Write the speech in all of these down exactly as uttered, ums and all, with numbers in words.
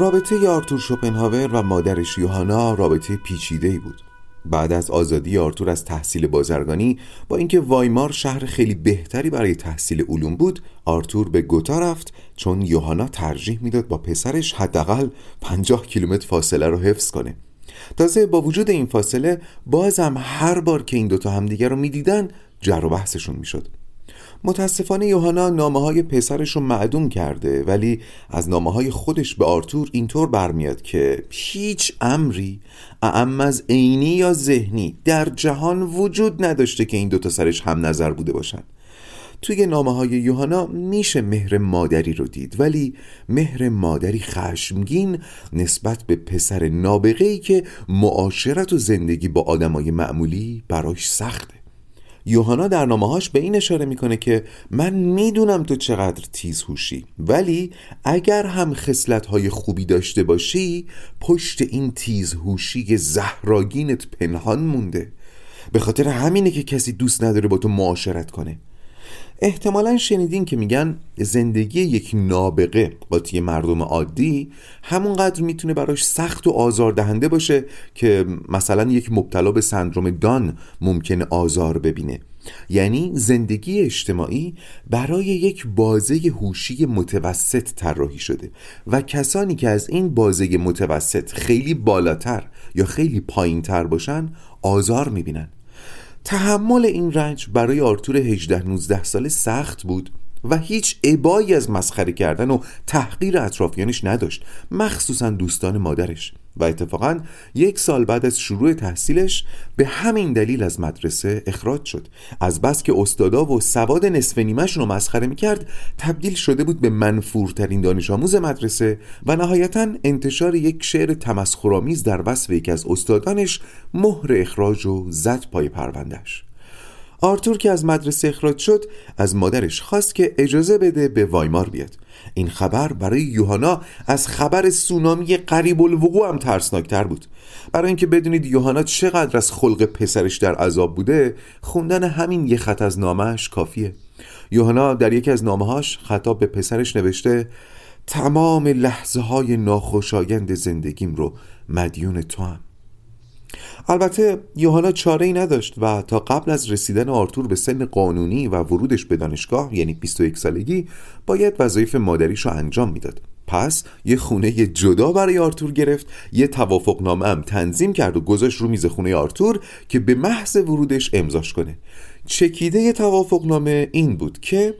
رابطه آرتور شوپنهاور و مادرش یوهانا رابطه پیچیده‌ای بود. بعد از آزادی آرتور از تحصیل بازرگانی، با اینکه وایمار شهر خیلی بهتری برای تحصیل علوم بود، آرتور به گوتا رفت چون یوهانا ترجیح میداد با پسرش حداقل پنجاه کیلومتر فاصله رو حفظ کنه. تازه با وجود این فاصله بازم هر بار که این دوتا همدیگر رو میدیدن جر و بحثشون میشد. متاسفانه یوهانا نامه‌های پسرش رو معدوم کرده، ولی از نامه‌های خودش به آرتور اینطور برمیاد که هیچ امری اعم از عینی یا ذهنی در جهان وجود نداشته که این دوتا سرش هم نظر بوده باشن. توی نامه‌های یوهانا میشه مهر مادری رو دید، ولی مهر مادری خشمگین نسبت به پسر نابغه‌ای که معاشرت و زندگی با آدمای معمولی براش سخته. یوهانا در نامه‌هاش به این اشاره میکنه که من میدونم تو چقدر تیزهوشی، ولی اگر هم خصلت‌های خوبی داشته باشی، پشت این تیزهوشی زهراگینت پنهان مونده. به خاطر همینه که کسی دوست نداره با تو معاشرت کنه. احتمالاً شنیدین که میگن زندگی یک نابغه قاطی مردم عادی همونقدر میتونه براش سخت و آزاردهنده باشه که مثلا یک مبتلا به سندروم دان ممکنه آزار ببینه. یعنی زندگی اجتماعی برای یک بازه هوشی متوسط طراحی شده و کسانی که از این بازه متوسط خیلی بالاتر یا خیلی پایینتر باشن آزار میبینن. تحمل این رنج برای آرتور هجده نوزده ساله سخت بود و هیچ ابایی از مسخره کردن و تحقیر اطرافیانش نداشت، مخصوصا دوستان مادرش، و اتفاقا یک سال بعد از شروع تحصیلش به همین دلیل از مدرسه اخراج شد. از بس که استادا و سواد نصف نیمه‌شون رو مسخره میکرد، تبدیل شده بود به منفورترین دانش آموز مدرسه و نهایتا انتشار یک شعر تمسخرآمیز در وصف یکی از استادانش مهر اخراج و زد پای پروندهش. آرتور که از مدرسه اخراج شد، از مادرش خواست که اجازه بده به وایمار بیاد. این خبر برای یوهانا از خبر سونامی قریب الوقوع هم ترسناکتر بود. برای اینکه بدونید یوهانا چقدر از خلق پسرش در عذاب بوده، خوندن همین یه خط از نامه‌اش کافیه. یوهانا در یکی از نامه‌هاش خطاب به پسرش نوشته: تمام لحظه‌های ناخوشایند زندگیم رو مدیون تو هم. البته یوهانا چاره‌ای نداشت و تا قبل از رسیدن آرتور به سن قانونی و ورودش به دانشگاه، یعنی بیست و یک سالگی، باید وظایف مادریش رو انجام میداد. پس یه خونه یه جدا برای آرتور گرفت، یه توافقنامه هم تنظیم کرد و گذاشت رو میز خونه آرتور که به محض ورودش امضاش کنه. چکیده یه توافقنامه این بود که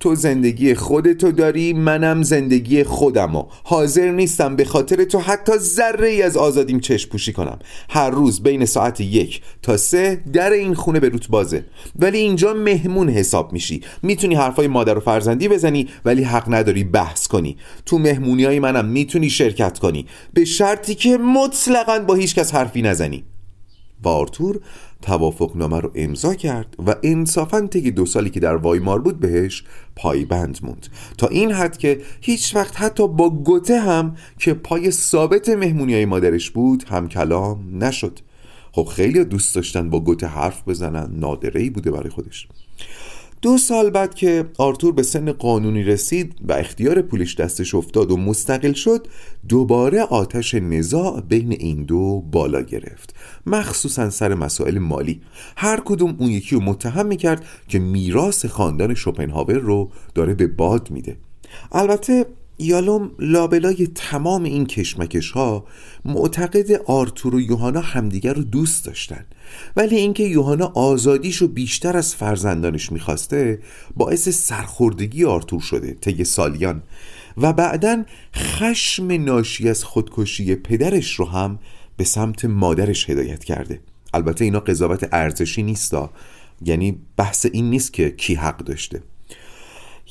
تو زندگی خودتو داری، منم زندگی خودمو. حاضر نیستم به خاطر تو حتی ذره ای از آزادیم چشم پوشی کنم. هر روز بین ساعت یک تا سه در این خونه به روت بازه، ولی اینجا مهمون حساب میشی. میتونی حرفای مادر و فرزندی بزنی، ولی حق نداری بحث کنی. تو مهمونیای منم میتونی شرکت کنی، به شرطی که مطلقاً با هیچ کس حرفی نزنی. و آرتور توافقنامه رو امضا کرد و انصافاً طی دو سالی که در وایمار بود بهش پایبند موند، تا این حد که هیچ وقت حتی با گوته هم که پای ثابت مهمونیای مادرش بود هم کلام نشد. خب خیلی دوست داشتن با گوته حرف بزنن، نادره‌ای بوده برای خودش. دو سال بعد که آرتور به سن قانونی رسید و اختیار پولش دستش افتاد و مستقل شد، دوباره آتش نزاع بین این دو بالا گرفت، مخصوصا سر مسائل مالی. هر کدوم اون یکی رو متهم میکرد که میراث خاندان شوپنهاور رو داره به باد میده. البته یالوم لابلای تمام این کشمکش ها معتقد آرتور و یوهانا همدیگر رو دوست داشتن، ولی اینکه یوهانا آزادیشو بیشتر از فرزندانش میخواسته باعث سرخوردگی آرتور شده طی سالیان، و بعداً خشم ناشی از خودکشی پدرش رو هم به سمت مادرش هدایت کرده. البته اینا قضاوت ارزشی نیستا، یعنی بحث این نیست که کی حق داشته.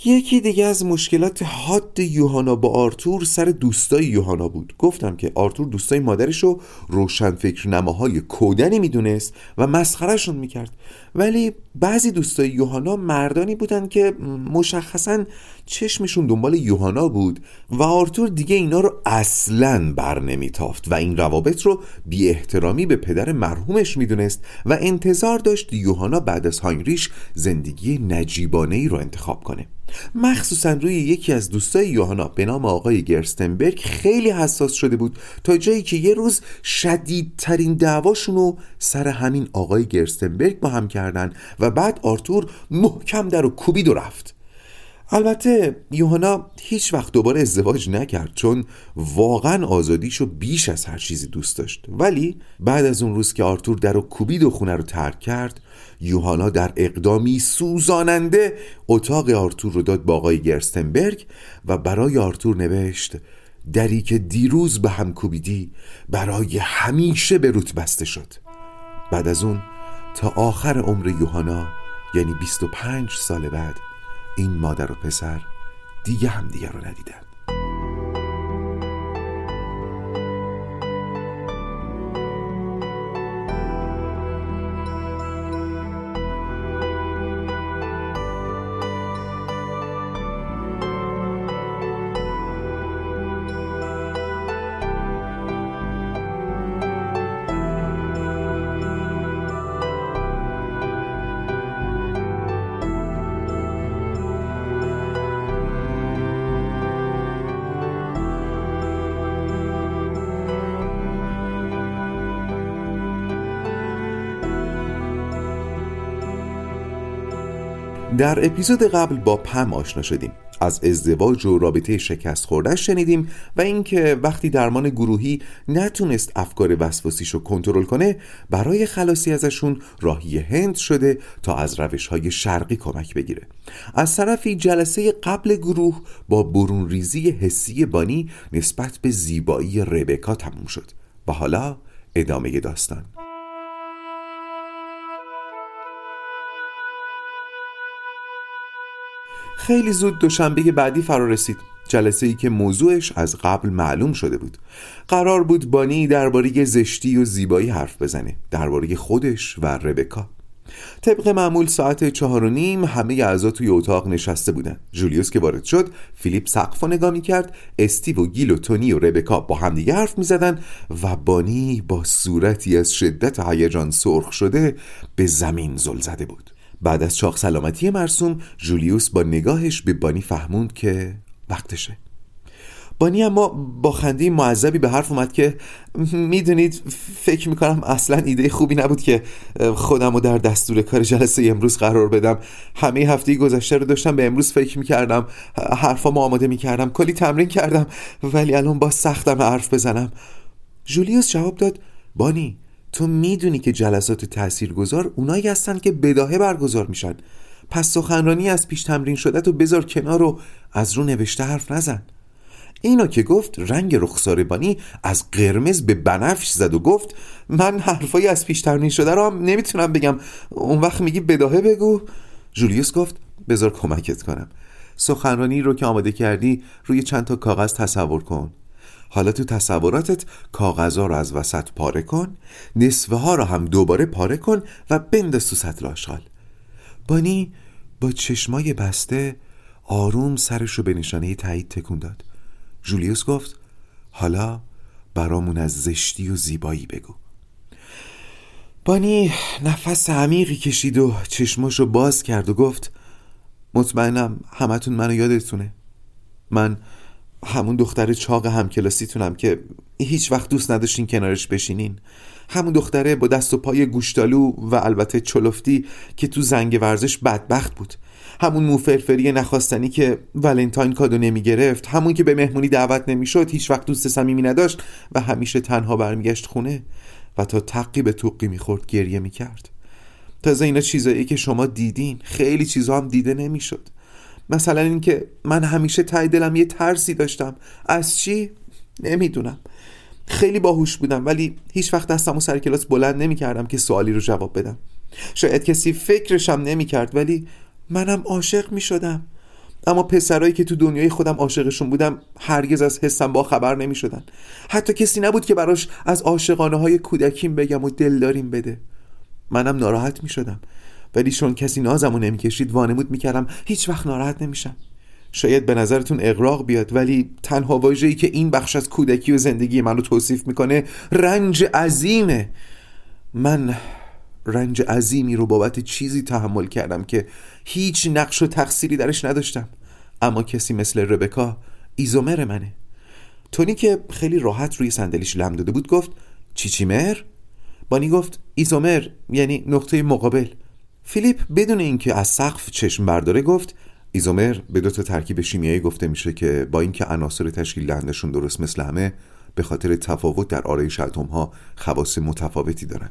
یکی دیگه از مشکلات حاد یوهانا با آرتور سر دوستای یوهانا بود. گفتم که آرتور دوستای مادرشو روشنفکر نماهای کودنی میدونست و مسخرهشون میکرد. ولی بعضی دوستای یوهانا مردانی بودن که مشخصاً چشمشون دنبال یوهانا بود و آرتور دیگه اینا رو اصلاً بر نمی‌تافت و این روابط رو بی احترامی به پدر مرحومش میدونست و انتظار داشت یوهانا بعد از هاینریش زندگی نجیبانه‌ای رو انتخاب کنه. مخصوصاً روی یکی از دوستای یوهانا به نام آقای گرستنبرگ خیلی حساس شده بود، تا جایی که یه روز شدیدترین دعواشون رو سر همین آقای گرستنبرگ با هم کردن و بعد آرتور محکم در و کوبید و رفت. البته یوهانا هیچ وقت دوباره ازدواج نکرد، چون واقعا آزادیشو بیش از هر چیزی دوست داشت. ولی بعد از اون روز که آرتور در و کوبید و خونه رو ترک کرد، یوهانا در اقدامی سوزاننده اتاق آرتور رو داد با آقای گرستنبرگ و برای آرتور نوشت: دری که دیروز به هم کوبیدی برای همیشه به روت بسته شد. بعد از اون تا آخر عمر یوهانا، یعنی بیست و پنج سال بعد، این مادر و پسر دیگه هم دیگر رو ندیدن. در اپیزود قبل با پم آشنا شدیم، از ازدواج و رابطه شکست خورده‌اش شنیدیم و اینکه وقتی درمان گروهی نتونست افکار وسواسیشو کنترل کنه، برای خلاصی ازشون راهی هند شده تا از روش‌های شرقی کمک بگیره. از طرفی جلسه قبل گروه با برون ریزی حسی بانی نسبت به زیبایی ربکا تموم شد. و حالا ادامه داستان. خیلی زود دوشنبه بعدی فرا رسید، جلسه‌ای که موضوعش از قبل معلوم شده بود. قرار بود بانی درباره زشتی و زیبایی حرف بزنه، درباره خودش و ربکا. طبق معمول ساعت چهار و نیم همه اعضا توی اتاق نشسته بودن. جولیوس که وارد شد، فیلیپ سقف رو نگاه می‌کرد، استیو و گیل و تونی و ربکا با همدیگه حرف می‌زدن و بانی با صورتی از شدت هیجان سرخ شده به زمین زل زده بود. بعد از چاق سلامتی مرسوم، جولیوس با نگاهش به بانی فهموند که وقتشه. بانی اما با خنده معذبی به حرف اومد که میدونید فکر میکنم اصلا ایده خوبی نبود که خودمو در دستور کار جلسه امروز قرار بدم. همه هفته گذشته رو داشتم به امروز فکر میکردم، حرفامو آماده میکردم، کلی تمرین کردم، ولی الان با سختم حرف بزنم. جولیوس جواب داد: بانی، تو میدونی که جلسات تاثیرگذار اونایی هستن که بداهه برگزار میشن، پس سخنرانی از پیش تمرین شده تو بذار کنار و از رو نوشته حرف نزن. اینو که گفت، رنگ رخسار بانی از قرمز به بنفش زد و گفت: من حرفای از پیش تمرین شده رو هم نمیتونم بگم، اون وقت میگی بداهه بگو. جولیوس گفت: بذار کمکت کنم. سخنرانی رو که آماده کردی روی چند تا کاغذ تصور کن. حالا تو تصوراتت کاغذها رو از وسط پاره کن، نصفه ها رو هم دوباره پاره کن و بنداز تو سطل آشغال. بانی با چشمای بسته آروم سرشو به نشانه تایید تکون داد. جولیوس گفت: حالا برامون از زشتی و زیبایی بگو. بانی نفس عمیقی کشید و چشماشو باز کرد و گفت: مطمئنم همتون منو یادتونه. من همون دختر چاق همکلاسیتونم که هیچ وقت دوست نداشتین کنارش بشینین، همون دختره با دست و پای گوشتالو و البته چلفتی که تو زنگ ورزش بدبخت بود، همون موفرفری نخواستنی که ولنتاین کادو نمیگرفت، همون که به مهمونی دعوت نمیشد، هیچ وقت دوست صمیمی نداشت و همیشه تنها برمیگشت خونه و تا تقی به توقی میخورد گریه میکرد. تازه اینا چیزایی که شما دیدین، خیلی چیزا هم دیده نمیشد. مثلا این که من همیشه ته دلم یه ترسی داشتم. از چی؟ نمیدونم. خیلی باهوش بودم ولی هیچ وقت دستمو سر کلاس بلند نمیکردم که سوالی رو جواب بدم. شاید کسی فکرشم نمیکرد، ولی منم عاشق میشدم. اما پسرایی که تو دنیای خودم عاشقشون بودم هرگز از حسم با خبر نمیشدن. حتی کسی نبود که براش از عاشقانه‌های کودکیم بگم و دلداریم بده. منم ناراحت می شدم، ولی چون کسی نازمو نمی کشید وانمود می کردم هیچ وقت ناراحت نمیشم. شاید به نظرتون اغراق بیاد، ولی تنها واژه‌ای که این بخش از کودکی و زندگی منو توصیف میکنه رنج عظیمه. من رنج عظیمی رو بابت چیزی تحمل کردم که هیچ نقش و تقصیری درش نداشتم. اما کسی مثل ربکا ایزومر منه. تونی که خیلی راحت روی صندلیش لم داده بود گفت چیچیمر؟ بانی گفت ایزومر یعنی نقطه مقابل. فیلیپ بدون اینکه از سقف چشم برداره گفت ایزومر به دو تا ترکیب شیمیایی گفته میشه که با اینکه عناصر تشکیل دهندشون درست مثل همه، به خاطر تفاوت در آرایش اتم‌ها خواص متفاوتی دارن.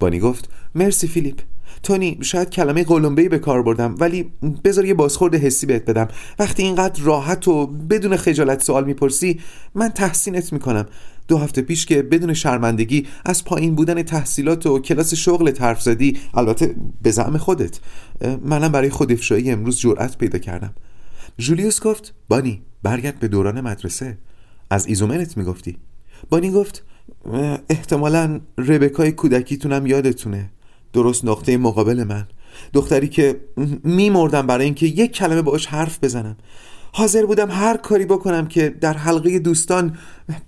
بانی گفت مرسی فیلیپ. تونی شاید کلمه قلمبه‌ای به کار بردم، ولی بذار یه بازخورد حسی بهت بدم. وقتی اینقدر راحت و بدون خجالت سوال میپرسی من تحسینت میکنم. دو هفته پیش که بدون شرمندگی از پایین بودن تحصیلات و کلاس شغل حرف زدی، البته به زعم خودت، منم برای خودافشایی امروز جرأت پیدا کردم. جولیوس گفت بانی برگرد به دوران مدرسه، از ایزومرت میگفتی. بانی گفت احتمالاً ربکای کودکیتونم یادتونه، درست نقطه مقابل من، دختری که میمردم برای اینکه یک کلمه باهاش حرف بزنم. حاضر بودم هر کاری بکنم که در حلقه دوستان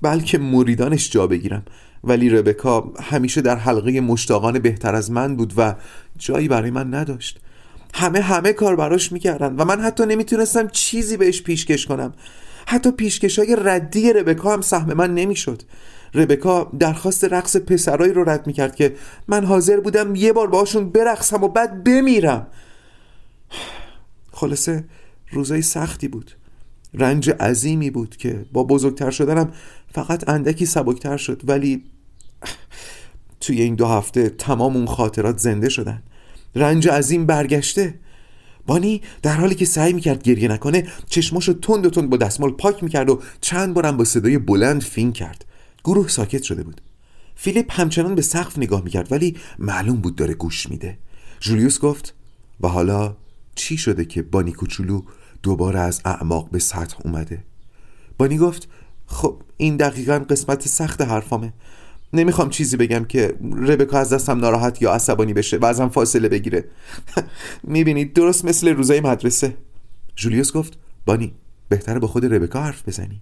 بلکه مریدانش جا بگیرم، ولی ربکا همیشه در حلقه مشتاقان بهتر از من بود و جایی برای من نداشت. همه همه کار براش میکردن و من حتی نمیتونستم چیزی بهش پیشکش کنم. حتی پیشکشای ردی ربکا هم سهم من نمیشد. ربکا درخواست رقص پسرایی رو رد میکرد که من حاضر بودم یه بار باهاشون برقصم و بعد بمیرم. خلاصه روزای سختی بود، رنج عظیمی بود که با بزرگتر شدنم فقط اندکی سبکتر شد، ولی توی این دو هفته تمام اون خاطرات زنده شدن. رنج عظیم برگشته. بانی در حالی که سعی میکرد گریه نکنه چشماشو تند و تند با دستمال پاک میکرد و چند بارم با صدای بلند فین کرد. گروه ساکت شده بود. فیلیپ همچنان به سقف نگاه میکرد، ولی معلوم بود داره گوش میده. جولیوس گفت و حالا چی شده که بانی کوچولو دوباره از اعماق به سطح اومده؟ بانی گفت خب این دقیقاً قسمت سخت حرفامه. نمیخوام چیزی بگم که ربکا از دستم ناراحت یا عصبانی بشه و ازم فاصله بگیره. میبینید درست مثل روزای مدرسه. جولیوس گفت بانی بهتره با خود ربکا حرف بزنی.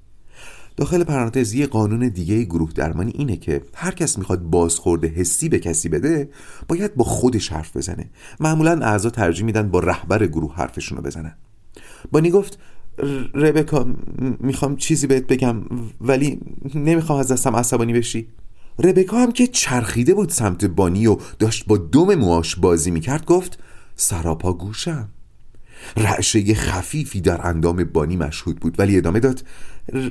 داخل پرانتز یه قانون دیگه گروه درمانی اینه که هر کس میخواد بازخورد حسی به کسی بده باید با خودش حرف بزنه. معمولا اعضا ترجیح میدن با رهبر گروه حرفشون رو بزنن. بانی گفت ربکا میخوام چیزی بهت بگم، ولی نمیخوام از دستم عصبانی بشی. ربکا هم که چرخیده بود سمت بانی و داشت با دم موهاش بازی میکرد گفت سراپا گوشم. رعشه خفیفی در اندام بانی مشهود بود، ولی ادامه داد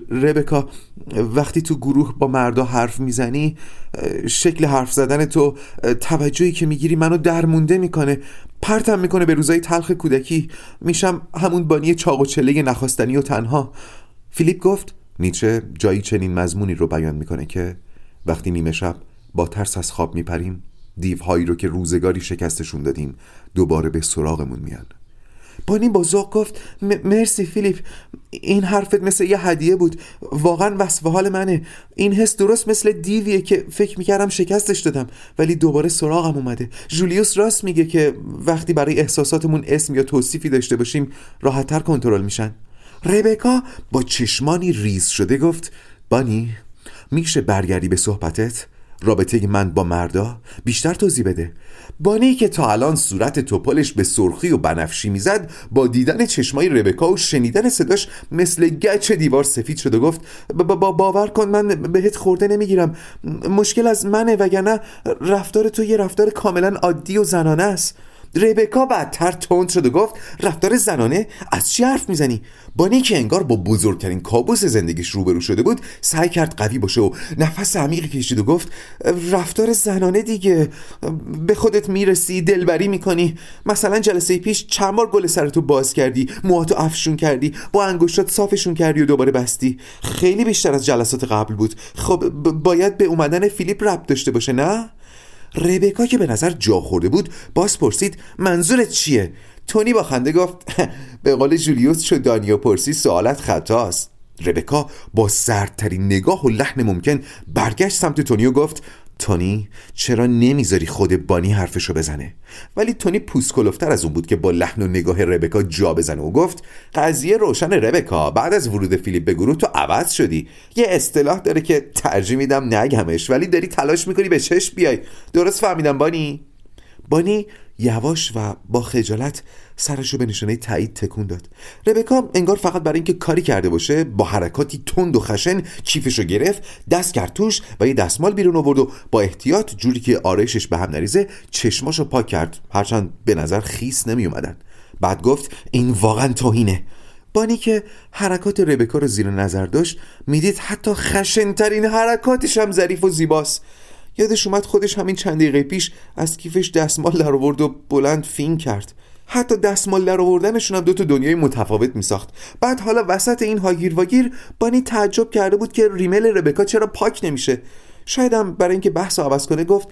ربکا وقتی تو گروه با مردا حرف میزنی شکل حرف زدن تو، توجهی که میگیری منو درمونده میکنه، پرتم میکنه به روزای تلخ کودکی. میشم همون بانی چاق و چله نخواستنی و تنها. فیلیپ گفت نیچه جایی چنین مضمونی رو بیان میکنه که وقتی نیمه شب با ترس از خواب میپریم، دیوهایی رو که روزگاری شکستشون دادیم دوباره به سراغمون میان. بانی با ذوق گفت م- مرسی فیلیپ، این حرفت مثل یه هدیه بود. واقعا وصف حال منه. این حس درست مثل دیویه که فکر میکردم شکستش دادم، ولی دوباره سراغم اومده. جولیوس راست میگه که وقتی برای احساساتمون اسم یا توصیفی داشته باشیم راحت‌تر کنترل میشن. ربکا با چشمانی ریز شده گفت بانی میشه برگردی به صحبتت؟ رابطه من با مردا بیشتر توضیح بده. بانی که تا الان صورت توپلش به سرخی و بنفشی میزد، با دیدن چشمای ربکا و شنیدن صداش مثل گچ دیوار سفید شد و گفت با باور کن من بهت خورده نمیگیرم. مشکل از منه، وگرنه رفتار تو یه رفتار کاملا عادی و زنانه است. ربکا بدتر تند شد و گفت رفتار زنانه؟ از چی حرف میزنی؟ بانی که انگار با بزرگترین کابوس زندگیش روبرو شده بود سعی کرد قوی باشه و نفس عمیقی کشید و گفت رفتار زنانه دیگه، به خودت میرسی، دلبری میکنی. مثلا جلسه پیش چند بار گل سرتو باز کردی، موهاتو افشون کردی، با انگشتات صافشون کردی و دوباره بستی. خیلی بیشتر از جلسات قبل بود. خب باید به اومدن فیلیپ ربط داشته باشه، نه؟ ربکا که به نظر جا خورده بود باز پرسید منظورت چیه؟ تونی با خنده گفت به قول جولیوس چو دانیو پرسی سوالت خطاست. ربکا با سردترین نگاه و لحن ممکن برگشت سمت تونی و گفت تونی چرا نمیذاری خود بانی حرفشو بزنه؟ ولی تونی پوسکلوفتر از اون بود که با لحن و نگاه ربکا جا بزنه و گفت قضیه روشن ربکا، بعد از ورود فیلیپ به گروه تو عوض شدی. یه اصطلاح داره که ترجیح میدم نگمش، ولی داری تلاش میکنی به چشم بیای. درست فهمیدم بانی؟ بانی یواش و با خجالت سرشو به نشانه تایید تکون داد. ربکا انگار فقط برای اینکه کاری کرده باشه با حرکاتی تند و خشن کیفشو گرفت، دست کرد توش و یه دستمال بیرون آورد و با احتیاط جوری که آرایشش به هم نریزه چشماشو پاک کرد، هرچند به نظر خیس نمی اومدن. بعد گفت این واقعا توهینه. بانی که حرکات ربکا رو زیر نظر داشت میدید حتی خشن‌ترین حرکاتش هم ظریف و زیباست. یادش اومد خودش همین چند دقیقه پیش از کیفش دستمال در آورد و بلند فین کرد. حتی دستمال در آوردنشون هم دو تا دنیای متفاوت میساخت. بعد حالا وسط این هاگیر واگیر بانی تعجب کرده بود که ریمل ربکا چرا پاک نمیشه. شاید هم برای اینکه بحث رو عوض کنه گفت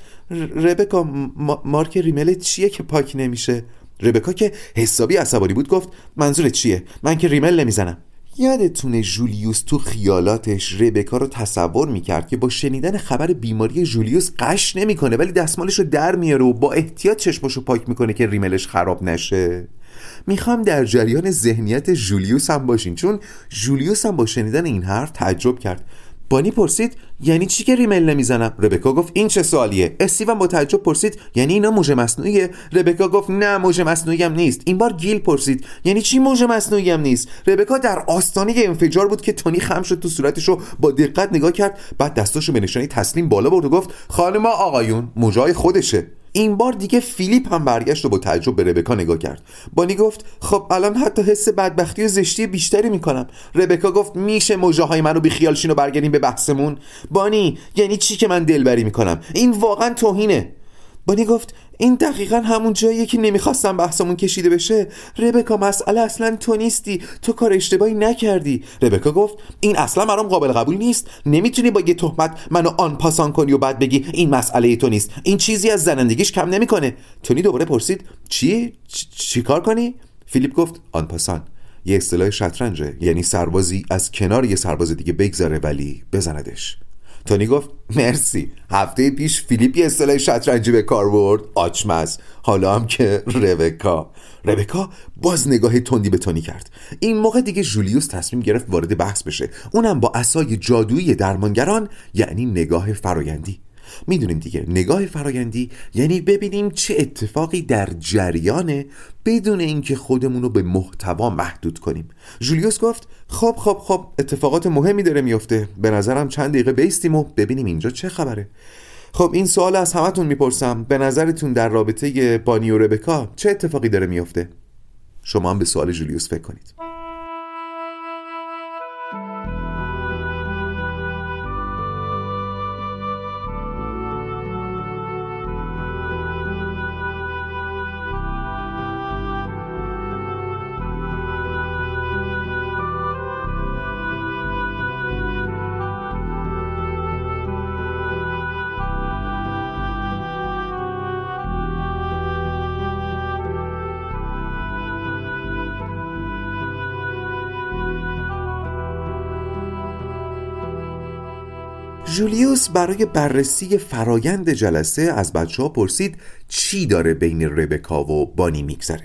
ربکا م- مارک ریمل چیه که پاک نمیشه؟ ربکا که حسابی عصبانی بود گفت منظور چیه؟ من که ریمل نمیزنم. یادتونه جولیوس تو خیالاتش ربکا رو تصور میکرد که با شنیدن خبر بیماری جولیوس قش نمیکنه، ولی دستمالش رو در میاره و با احتیاط چشمش رو پاک میکنه که ریملش خراب نشه. میخوام در جریان ذهنیت جولیوس هم باشین، چون جولیوس هم با شنیدن این حرف تعجب کرد. بانی پرسید یعنی چی که ریمل نمیزنم؟ ربکا گفت این چه سوالیه؟ استیو هم با تعجب پرسید یعنی اینا موج مصنوعیه؟ ربکا گفت نه موج مصنوعی هم نیست. این بار گیل پرسید یعنی چی موج مصنوعی هم نیست؟ ربکا در آستانه انفجار بود که تونی خم شد تو صورتش و با دقت نگاه کرد، بعد دستاشو به نشانه تسلیم بالا برد و گفت خانما آقایون موجای خودشه. این بار دیگه فیلیپ هم برگشت و با تعجب به ربکا نگاه کرد. بانی گفت خب الان حتی حس بدبختی و زشتی بیشتری میکنم. ربکا گفت میشه موجاهای منو بی خیال شین و برگردیم به بحثمون؟ بانی یعنی چی که من دلبری میکنم؟ این واقعا توهینه. بانی گفت این دقیقا همون جاییه که نمیخواستم بحثمون کشیده بشه. ربکا مسئله اصلا تو نیستی، تو کار اشتباهی نکردی. ربکا گفت این اصلا برام قابل قبول نیست. نمیتونی با یه تهمت منو آن پاسان کنی و بعد بگی این مسئله تو نیست. این چیزی از زنندگیش کم نمیکنه. تونی دوباره پرسید چی چیکار کنی؟ فیلیپ گفت آن پاسان یه اصطلاح شطرنجه، یعنی سربازی از کنار یه سرباز دیگه بگذاره ولی بزندش. تونی گفت مرسی، هفته پیش فیلیپ یه اصطلاح شطرنجی به کار برد، آچمز، حالا هم که ربکا. ربکا باز نگاه تندی به تونی کرد. این موقع دیگه جولیوس تصمیم گرفت وارد بحث بشه، اونم با عصای جادویی درمانگران، یعنی نگاه فرایندی. میدونیم دیگه نگاه فرایندی یعنی ببینیم چه اتفاقی در جریانه بدون اینکه خودمون رو به محتوا محدود کنیم. جولیوس گفت خب خب خب اتفاقات مهمی داره میفته، به نظرم چند دقیقه بیستیم و ببینیم اینجا چه خبره. خب این سوال از همتون میپرسم، به نظرتون در رابطه بانی و ربکا چه اتفاقی داره میفته؟ شما هم به سوال جولیوس فکر کنید. جولیوس برای بررسی فرایند جلسه از بچه‌ها پرسید چی داره بین ربکا و بانی میگذره.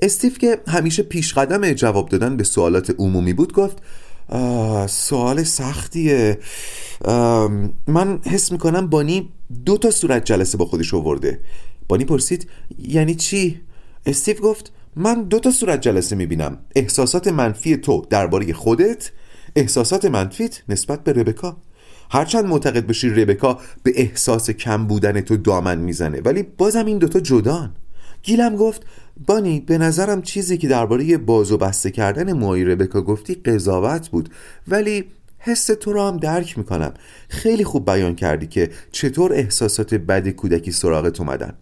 استیو که همیشه پیش قدم جواب دادن به سوالات عمومی بود گفت سوال سختیه، من حس میکنم بانی دو تا صورت جلسه با خودش آورده. بانی پرسید یعنی چی؟ استیو گفت من دو تا صورت جلسه میبینم، احساسات منفی تو درباره خودت، احساسات منفیت نسبت به ربکا. هرچند معتقد بشی ربکا به احساس کم بودن تو دامن میزنه، ولی بازم این دوتا جدان. گیلم گفت بانی به نظرم چیزی که درباره باز و بسته کردن موهای ربکا گفتی قضاوت بود، ولی حس تو رو هم درک میکنم. خیلی خوب بیان کردی که چطور احساسات بد کودکی سراغت اومدن.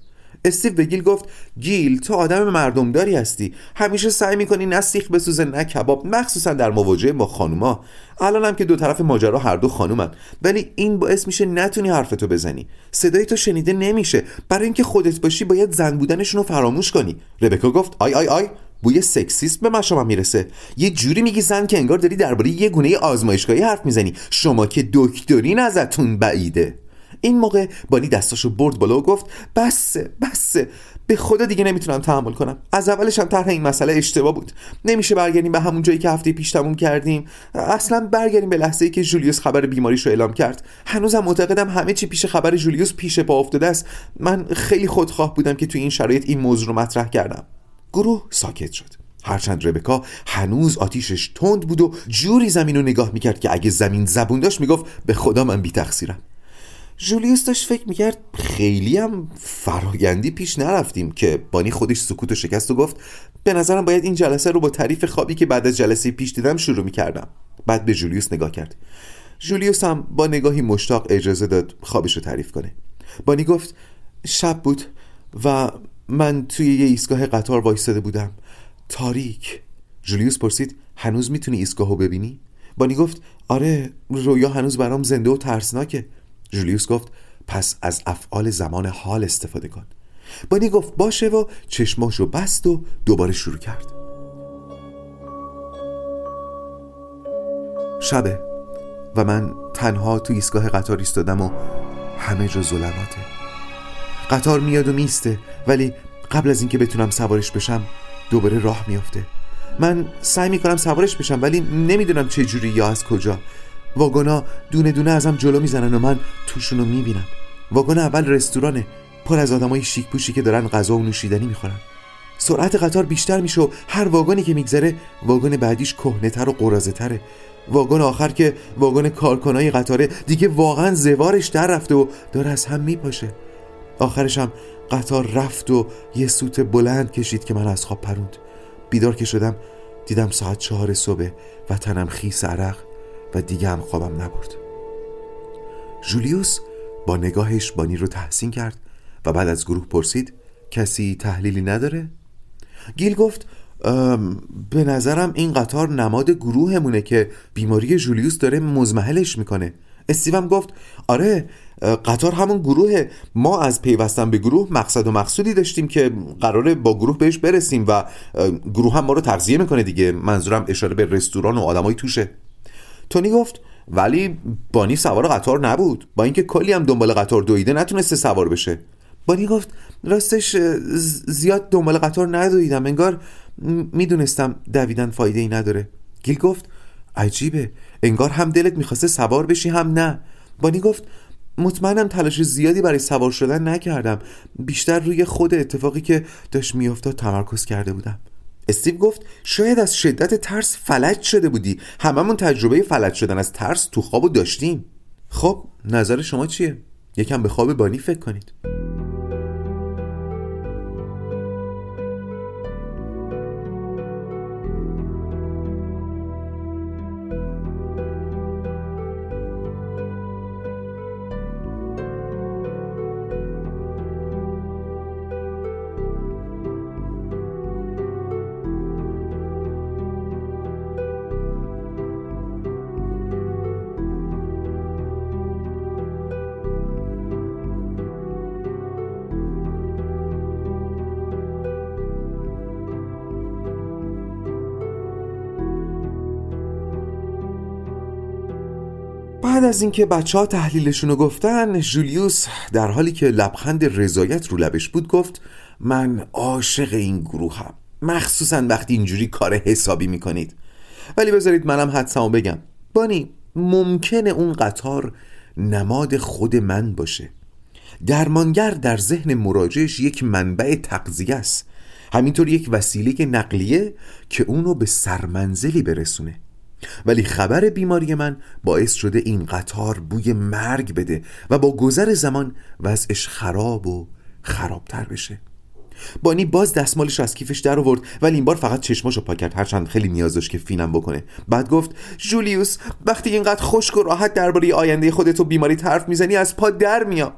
استیو به گیل گفت گیل تو آدم مردمداری هستی، همیشه سعی میکنی نه سیخ بسوزه نه کباب، مخصوصا در مواجهه با خانوما. الانم که دو طرف ماجرا هر دو خانومن، ولی این باعث میشه نتونی حرفتو بزنی، صدای تو شنیده نمیشه. برای اینکه خودت باشی باید زن بودنشونو فراموش کنی. ربکا گفت آی آی آی بوی سکسیست به مشامم میرسه، یه جوری میگی زن که انگار داری درباره یه گونه آزمایشگاهی حرف میزنی. شما که دکترین ازتون بعیده. این موقع بانی دستاشو برد بالا و گفت بسه بسه، به خدا دیگه نمیتونم تحمل کنم. از اولش هم طرح این مسئله اشتباه بود. نمیشه برگردیم به همون جایی که هفته پیش تموم کردیم. اصلا برگردیم به لحظه‌ای که جولیوس خبر بیماریشو اعلام کرد. هنوزم معتقدم همه چی پیش خبر جولیوس پیش پا افتاده است. من خیلی خودخواه بودم که توی این شرایط این موضوع رو مطرح کردم. گروه ساکت شد. هرچند ربکا هنوز آتیشش تند بود و جوری زمین رو نگاه میکرد که اگه زمین زبون داشت میگفت به خدا من بی تقصیرم. جولیوس داشت فکر میکرد خیلی هم فرایندی پیش نرفتیم که بانی خودش سکوت و شکست و گفت به نظرم باید این جلسه رو با تعریف خوابی که بعد از جلسه پیش دیدم شروع میکردم. بعد به جولیوس نگاه کرد. جولیوس هم با نگاهی مشتاق اجازه داد خوابش رو تعریف کنه. بانی گفت شب بود و من توی یه ایستگاه قطار وایساده بودم، تاریک. جولیوس پرسید هنوز میتونی ایستگاهو ببینی؟ بانی گفت آره، رویا هنوز برام زنده و ترسناکه. جولیوس گفت پس از افعال زمان حال استفاده کن. بانی گفت باشه و چشماشو بست و دوباره شروع کرد. شبه و من تنها تو ایستگاه قطار ایستادم و همه جا ظلماته. قطار میاد و میسته، ولی قبل از اینکه بتونم سوارش بشم دوباره راه میافته. من سعی میکنم سوارش بشم ولی نمیدونم چه جوری یا از کجا. واگونا دونه دونه ازم جلو میزنن و من توشونو میبینم. واگون اول رستورانه، پر از آدمای شیک پوشی که دارن غذا و نوشیدنی میخورن. سرعت قطار بیشتر میشه و هر واگونی که میگذره واگون بعدیش کهنه‌تر و قرازه‌تره. واگون آخر که واگون کارکنای قطاره دیگه واقعا زوارش در رفته و داره از هم میپاشه. آخرش هم قطار رفت و یه سوت بلند کشید که من از خواب پروند. بیدار که شدم دیدم ساعت چهار صبح و تنم خیس عرق و دیگه هم خوابم نبرد. جولیوس با نگاهش بانی رو تحسین کرد و بعد از گروه پرسید کسی تحلیلی نداره؟ گیل گفت به نظرم این قطار نماد گروهمونه که بیماری جولیوس داره مزمحلش میکنه. استیوم گفت آره، قطار همون گروهه. ما از پیوستن به گروه مقصد و مقصودی داشتیم که قراره با گروه بهش برسیم و گروه هم ما رو تغذیه میکنه دیگه. منظورم اشاره به رستوران و آدمای توشه. تونی گفت ولی بانی سوار قطار نبود، با اینکه کلی هم دنبال قطار دویده نتونسته سوار بشه. بانی گفت راستش زیاد دنبال قطار ندویدم، انگار میدونستم دویدن فایده ای نداره. گیل گفت عجیبه، انگار هم دلت میخواسته سوار بشی هم نه. بانی گفت مطمئنم تلاش زیادی برای سوار شدن نکردم، بیشتر روی خود اتفاقی که داشت میافتاد تمرکز کرده بودم. استیو گفت شاید از شدت ترس فلج شده بودی، هممون تجربه فلج شدن از ترس تو خوابو داشتیم. خب نظر شما چیه؟ یکم به خواب بانی فکر کنید. بعد از اینکه بچه‌ها تحلیلشونو گفتن، جولیوس در حالی که لبخند رضایت رو لبش بود گفت من عاشق این گروهم، مخصوصاً وقتی اینجوری کار حسابی میکنید. ولی بذارید منم حدسمو بگم. بانی، ممکنه اون قطار نماد خود من باشه. درمانگر در ذهن مراجعش یک منبع تغذیه است، همینطور یک وسیله نقلیه که اونو به سرمنزلی برسونه. ولی خبر بیماری من باعث شده این قطار بوی مرگ بده و با گذر زمان وضعش خراب و خرابتر بشه. بانی باز دستمالش از کیفش در آورد، ولی این بار فقط چشماشو پاک کرد، هرچند خیلی نیاز داشت که فینم بکنه. بعد گفت جولیوس، وقتی اینقدر خشک و راحت درباره آینده خودت و بیماریت حرف میزنی از پا در میام.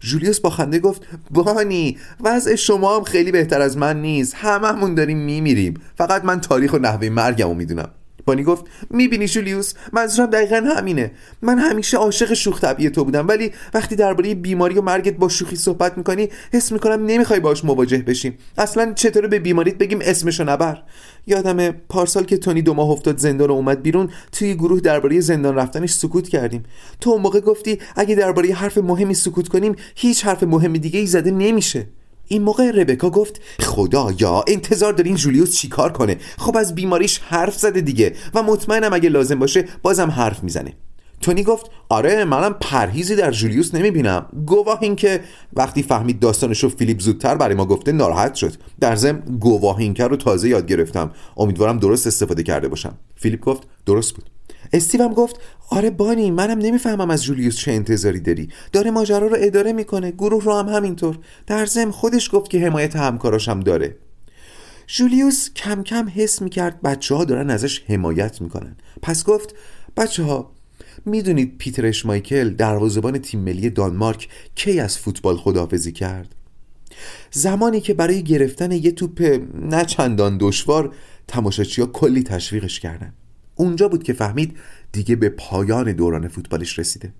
جولیوس با خنده گفت بانی، وضع شما هم خیلی بهتر از من نیست، هممون داریم میمیریم، فقط من تاریخ و نحوه مرگمو میدونم. بانی گفت میبینی جولیوس، منظورم دقیقا همینه. من همیشه عاشق شوخ طبعی تو بودم، ولی وقتی درباره بیماری و مرگت با شوخی صحبت میکنی حس میکنم نمیخوای باهاش مواجه بشیم. اصلا چطوره به بیماریت بگیم اسمشو نبر؟ یادمه پارسال که تونی دو ماه افتاد زندان و اومد بیرون، توی گروه درباره زندان رفتنش سکوت کردیم. تو اون موقع گفتی اگه درباره حرف مهمی سکوت کنیم هیچ حرف مهم دیگه‌ای زده نمیشه. این موقع ربکا گفت خدایا انتظار دارین جولیوس چیکار کنه؟ خب از بیماریش حرف زده دیگه و مطمئنم اگه لازم باشه بازم حرف میزنه. تونی گفت آره منم پرهیزی در جولیوس نمیبینم، گواه این که وقتی فهمید داستانشو فیلیپ زودتر برای ما گفته ناراحت شد. در ضمن گواه این که رو تازه یاد گرفتم، امیدوارم درست استفاده کرده باشم. فیلیپ گفت درست بود. استیو هم گفت آره بانی منم نمیفهمم از جولیوس چه انتظاری داری، داره ماجرا رو اداره میکنه، گروه رو هم همینطور. در ضمن خودش گفت که حمایت همکاراش هم داره. جولیوس کم کم حس میکرد بچه‌ها دارن ازش حمایت میکنن. پس گفت بچه‌ها میدونید پیتر اشمایکل دروازه‌بان تیم ملی دانمارک کی از فوتبال خداحافظی کرد؟ زمانی که برای گرفتن یه توپ نه چندان دشوار تماشاچی‌ها کلی تشویقش کردن. اونجا بود که فهمید دیگه به پایان دوران فوتبالش رسیده.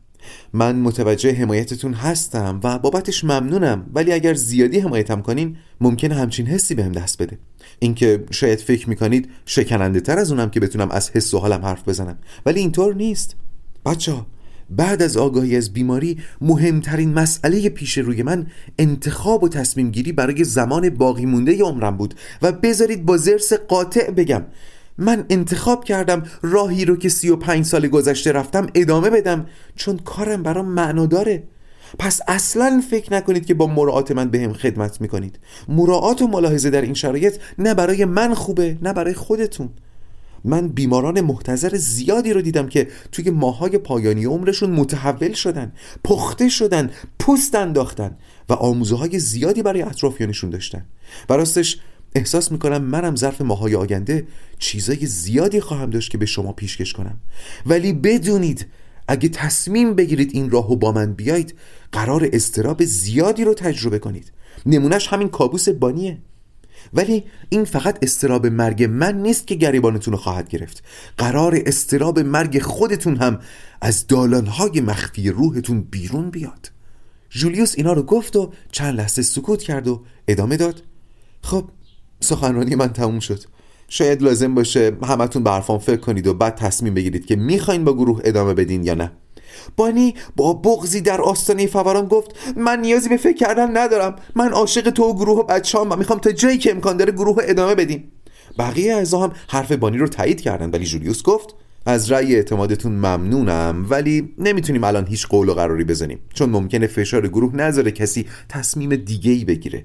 من متوجه حمایتتون هستم و بابتش ممنونم، ولی اگر زیادی حمایتم کنین ممکنه همچین حسی بهم دست بده. اینکه شاید فکر می‌کنید شکننده تر از اونم که بتونم از حس و حالم حرف بزنم، ولی اینطور نیست. بچه‌ها بعد از آگاهی از بیماری مهمترین مسئله پیش روی من انتخاب و تصمیم گیری برای زمان باقی مونده عمرم بود و بذارید با ذرس قاطع بگم من انتخاب کردم راهی رو که سی و پنج سال گذشته رفتم ادامه بدم، چون کارم برام معنا داره. پس اصلاً فکر نکنید که با مراعات من بهم خدمت میکنید. مراعات و ملاحظه در این شرایط نه برای من خوبه نه برای خودتون. من بیماران محتضر زیادی رو دیدم که توی ماهای پایانی عمرشون متحول شدن، پخته شدن، پوست انداختن و آموزه‌های زیادی برای اطرافیانشون داشتن. و راستش احساس میکنم منم ظرف ماهای آینده چیزای زیادی خواهم داشت که به شما پیشکش کنم. ولی بدونید اگه تصمیم بگیرید این راهو با من بیایید، قرار استراب زیادی رو تجربه کنید. نمونش همین کابوس بانیه. ولی این فقط استراب مرگ من نیست که گریبانتون رو خواهد گرفت. قرار استراب مرگ خودتون هم از دالانهای مخفی روحتون بیرون بیاد. جولیوس اینا رو گفت و چند لحظه سکوت کرد و ادامه داد خب سخنرانی من تموم شد. شاید لازم باشه همتون به حرفام فکر کنید و بعد تصمیم بگیرید که میخواین با گروه ادامه بدین یا نه. بانی با بغضی در آستانه فوران گفت من نیازی به فکر کردن ندارم، من عاشق تو و گروه و بچه‌ام و میخوام تا جایی که امکان داره گروه ادامه بدیم. بقیه اعضا هم حرف بانی رو تایید کردن، ولی جولیوس گفت از رأی اعتمادتون ممنونم، ولی نمیتونیم الان هیچ قول و قراری بزنیم، چون ممکنه فشار گروه نذاره کسی تصمیم دیگه‌ای بگیره.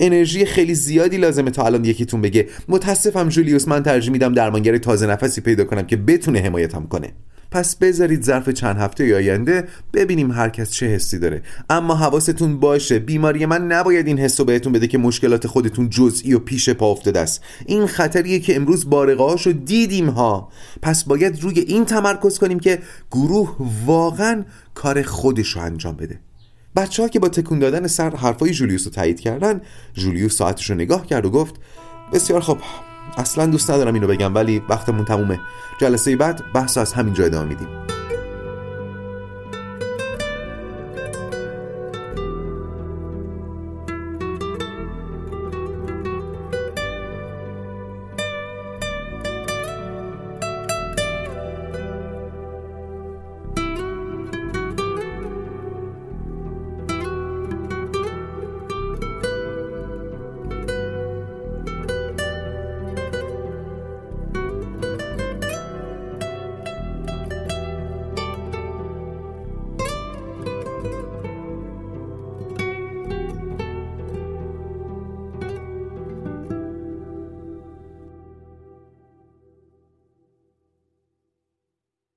انرژی خیلی زیادی لازمه تا الان یکیتون بگه متاسفم جولیوس، من ترجیح میدم درمانگر تازه نفسی پیدا کنم که بتونه حمایتم کنه. پس بذارید ظرف چند هفته آینده ببینیم هر کس چه حسی داره. اما حواستون باشه بیماری من نباید این حسو بهتون بده که مشکلات خودتون جزئی و پیش پا افتاده است. این خطریه که امروز بارقه‌هاشو دیدیم ها. پس باید روی این تمرکز کنیم که گروه واقعا کار خودشو انجام بده. بچه‌ها که با تکون دادن سر حرفای جولیوس رو تایید کردن، جولیوس ساعتش رو نگاه کرد و گفت بسیار خوب، اصلا دوست ندارم اینو بگم ولی وقتمون تمومه. جلسه بعد بحث از همین جا ادامه میدیم.